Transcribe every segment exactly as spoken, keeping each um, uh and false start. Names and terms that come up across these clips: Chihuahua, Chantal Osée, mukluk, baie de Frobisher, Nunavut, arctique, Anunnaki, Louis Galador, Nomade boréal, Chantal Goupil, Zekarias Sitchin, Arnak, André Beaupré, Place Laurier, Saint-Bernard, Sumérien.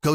Go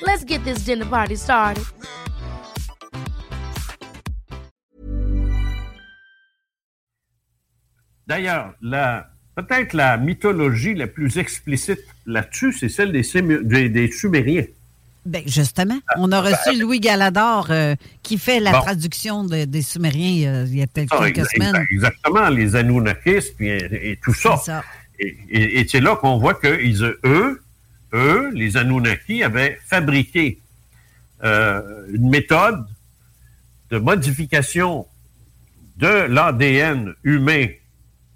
Let's get this dinner party started. D'ailleurs, la, peut-être la mythologie la plus explicite là-dessus, c'est celle des, des, des Sumériens. Bien, justement, on a reçu ben, Louis Galador euh, qui fait la bon. traduction de, des Sumériens euh, il y a peut-être ça, quelques exa- semaines. Exactement, les Anunnakis et, et tout ça. C'est ça. Et, et, et c'est là qu'on voit que ils, eux, eux, les Anunnaki, avaient fabriqué euh, une méthode de modification de l'A D N humain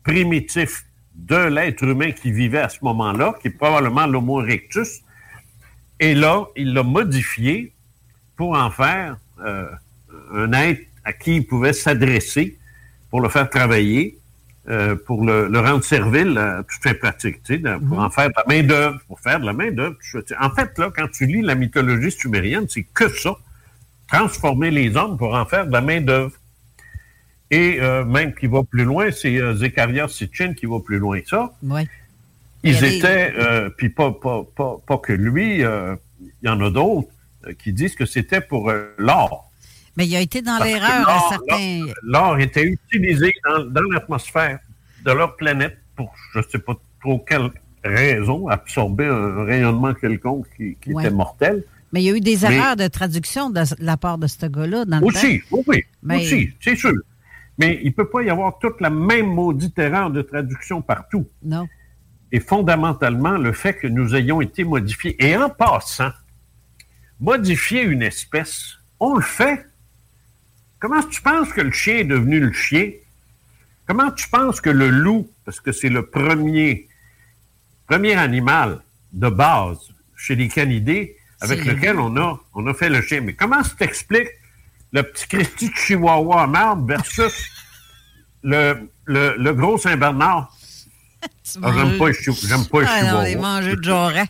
primitif de l'être humain qui vivait à ce moment-là, qui est probablement l'Homo erectus. Et là, il l'a modifié pour en faire euh, un être à qui il pouvait s'adresser, pour le faire travailler, euh, pour le, le rendre servile à toutes les pratiques, tu sais, de, pour mm-hmm. en faire de la main-d'œuvre, pour faire de la main-d'œuvre. En fait, là, quand tu lis la mythologie sumérienne, c'est que ça, transformer les hommes pour en faire de la main-d'œuvre. Et euh, même qui va plus loin, c'est euh, Zekarias Sitchin qui va plus loin que ça. Oui. Ils étaient, euh, puis pas, pas, pas, pas que lui, il euh, y en a d'autres euh, qui disent que c'était pour euh, l'or. Mais il a été dans Parce l'erreur l'or, à certains... L'or, l'or était utilisé dans, dans l'atmosphère de leur planète pour, je ne sais pas trop quelle raison, absorber un rayonnement quelconque qui, qui ouais. était mortel. Mais il y a eu des erreurs Mais, de traduction de la part de ce gars-là dans le Aussi, temps. oui, Mais... aussi, c'est sûr. Mais il ne peut pas y avoir toute la même maudite erreur de traduction partout. Non. Et fondamentalement, le fait que nous ayons été modifiés. Et en passant, modifier une espèce, on le fait. Comment tu penses que le chien est devenu le chien? Comment tu penses que le loup, parce que c'est le premier, premier animal de base chez les canidés avec c'est lequel on a, on a fait le chien. Mais comment tu t'expliques le petit Christy de Chihuahua à marbre versus le, le, le gros Saint-Bernard? Ah, j'aime pas les Chihuahua. J'aime pas les Chihuahua. Ah non, les mangeurs de Joran.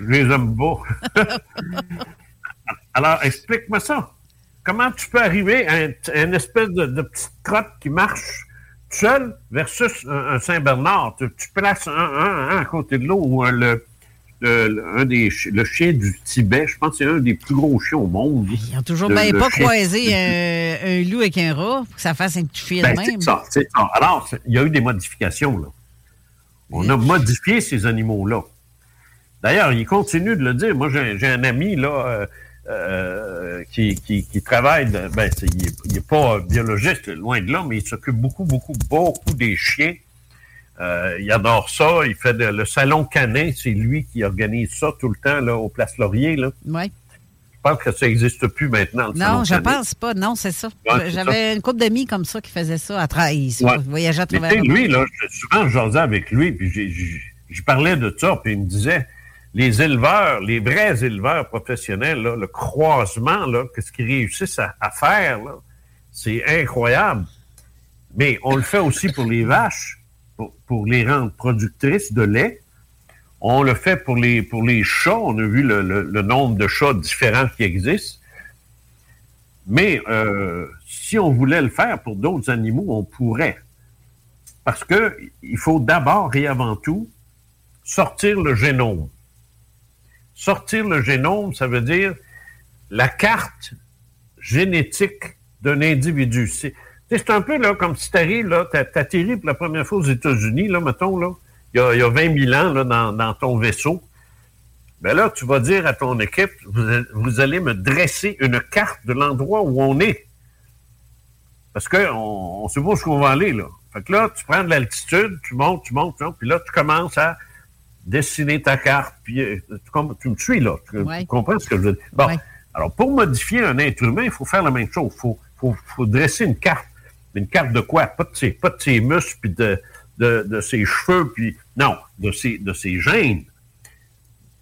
Je les aime pas. Alors, explique-moi ça. Comment tu peux arriver à, un, à une espèce de, de petite crotte qui marche seule versus un, un Saint-Bernard? Tu, tu places un, un, un à côté de l'autre ou un, le, le, un des, le chien du Tibet. Je pense que c'est un des plus gros chiens au monde. Ils ont toujours bien pas croisé un, un loup avec un rat pour que ça fasse un petit fil ben, même. C'est ça, c'est ça. Alors, il y a eu des modifications, là. On a modifié ces animaux-là. D'ailleurs, ils continuent de le dire. Moi, j'ai, j'ai un ami là euh, euh, qui, qui, qui travaille... De, ben, c'est, il, est, il est pas biologiste, loin de là, mais il s'occupe beaucoup, beaucoup, beaucoup des chiens. Euh, il adore ça. Il fait de, le salon canin. C'est lui qui organise ça tout le temps là au Place Laurier. Là. Oui. Je pense que ça n'existe plus maintenant. Le non, je ne pense pas. Non, c'est ça. Non, c'est J'avais ça. Une couple d'amis comme ça qui faisaient ça à Traïs. Ouais. Voyageait à travers. Mais lui, là, souvent, je jasais avec lui, puis j'ai, j'ai, j'ai parlais de ça, puis il me disait, les éleveurs, les vrais éleveurs professionnels, là, le croisement, là, que ce qu'ils réussissent à, à faire, là, c'est incroyable. Mais on le fait aussi pour les vaches, pour, pour les rendre productrices de lait. On le fait pour les, pour les chats. On a vu le, le, le nombre de chats différents qui existent. Mais euh, si on voulait le faire pour d'autres animaux, on pourrait. Parce que il faut d'abord et avant tout sortir le génome. Sortir le génome, ça veut dire la carte génétique d'un individu. C'est, c'est un peu là, comme si tu arrives, là, t'atterris pour la première fois aux États-Unis, là, mettons, là. Il y a, il y a vingt mille ans là, dans, dans ton vaisseau, bien là, tu vas dire à ton équipe, vous, vous allez me dresser une carte de l'endroit où on est. Parce qu'on on sait pas où qu'on va aller, là. Fait que là, tu prends de l'altitude, tu montes, tu montes, tu montes, puis là, tu commences à dessiner ta carte, puis tu, tu me suis, là. Tu, ouais. tu comprends ce que je veux dire? Bon, ouais. Alors, pour modifier un être humain, il faut faire la même chose. Il faut, faut, faut dresser une carte. Une carte de quoi? Pas de ses, pas de ses muscles, puis de, de, de ses cheveux, puis... Non, de ses, de ses gènes.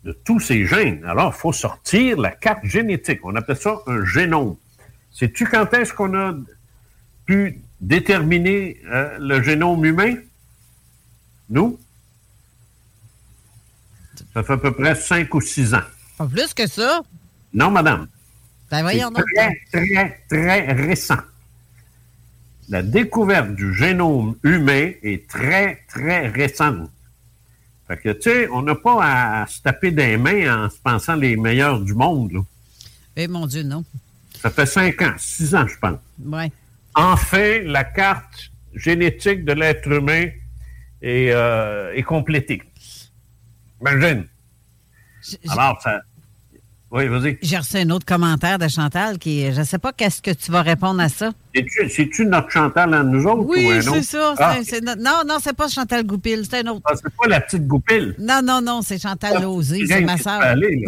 De tous ces gènes. Alors, il faut sortir la carte génétique. On appelle ça un génome. Sais-tu quand est-ce qu'on a pu déterminer euh, le génome humain? Nous? Ça fait à peu près cinq ou six ans. Pas plus que ça? Non, madame. Ben voyons donc. C'est très, très, très récent. La découverte du génome humain est très, très récente. Fait que, tu sais, on n'a pas à, à se taper des mains en se pensant les meilleurs du monde, là. Eh, mon Dieu, non. Ça fait cinq ans, six ans, je pense. Oui. Enfin, la carte génétique de l'être humain est, euh, est complétée. Imagine. Je, je... Alors, ça... Oui, vas-y. J'ai reçu un autre commentaire de Chantal qui est, je ne sais pas qu'est-ce que tu vas répondre à ça. C'est-tu, c'est-tu notre Chantal à nous autres oui, ou un autre? Oui, c'est ça. Ah. C'est, c'est notre... Non, non, c'est pas Chantal Goupil, c'est un autre. Ah, c'est pas la petite Goupil? Non, non, non, c'est Chantal Osée, c'est ma sœur. Aller,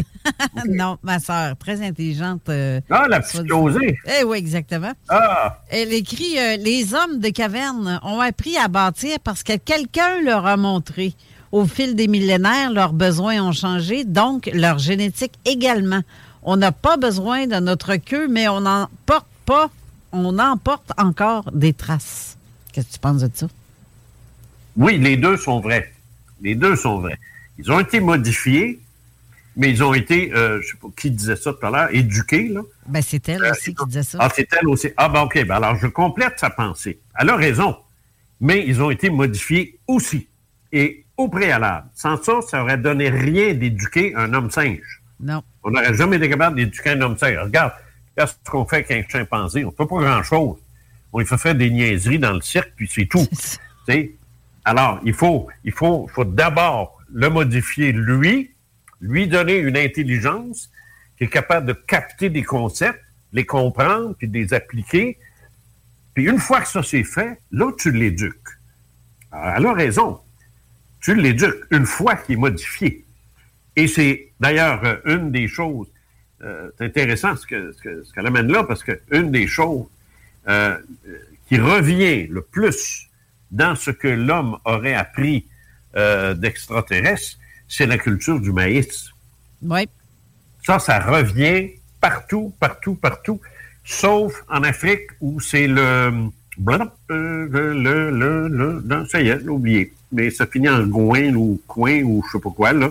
okay. Non, ma sœur, très intelligente. Euh, ah, la petite Osée. Eh oui, exactement. Ah. Elle écrit euh, « Les hommes de caverne ont appris à bâtir parce que quelqu'un leur a montré. » Au fil des millénaires, leurs besoins ont changé, donc leur génétique également. On n'a pas besoin de notre queue, mais on n'en porte pas, on en porte encore des traces. Qu'est-ce que tu penses de ça? Oui, les deux sont vrais. Les deux sont vrais. Ils ont été modifiés, mais ils ont été, euh, je ne sais pas qui disait ça tout à l'heure, éduqués, là. Ben, c'est elle aussi euh, qui disait ça. Ah, c'est elle aussi. Ah, ben, OK. Ben, alors, je complète sa pensée. Elle a raison, mais ils ont été modifiés aussi. Et au préalable. Sans ça, ça n'aurait donné rien d'éduquer un homme singe. Non. On n'aurait jamais été capable d'éduquer un homme singe. Regarde, qu'est-ce qu'on fait avec un chimpanzé? On ne fait pas grand-chose. On lui fait faire des niaiseries dans le cirque, puis c'est tout. C'est Alors, il faut, il faut, faut d'abord le modifier, lui, lui donner une intelligence qui est capable de capter des concepts, les comprendre, puis de les appliquer. Puis une fois que ça c'est fait, là, tu l'éduques. Alors, elle a raison. Tu l'éduques une fois qu'il est modifié. Et c'est d'ailleurs euh, une des choses, euh, c'est intéressant ce, que, ce, que, ce qu'elle amène là, parce que une des choses euh, qui revient le plus dans ce que l'homme aurait appris euh, d'extraterrestre, c'est la culture du maïs. Oui. Ça, ça revient partout, partout, partout, sauf en Afrique où c'est le... Blanc, euh, le, le, le, le, ça y est, j'ai oublié. Mais ça finit en goin ou coin ou je sais pas quoi, là.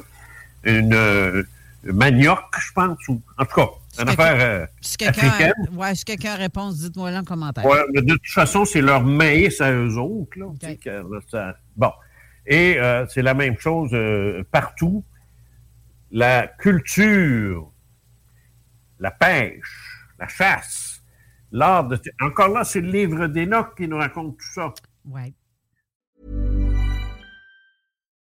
Une euh, manioc, je pense. Ou, en tout cas, c'est une affaire euh, africaine. A, ouais, si quelqu'un a réponse, dites-moi là en commentaire. Ouais, mais de toute façon, c'est leur maïs à eux autres, là. Okay. Que, là ça, bon. Et euh, c'est la même chose euh, partout. La culture, la pêche, la chasse. L'art de... Encore là, c'est le livre d'Enoch qui nous raconte tout ça. Ouais.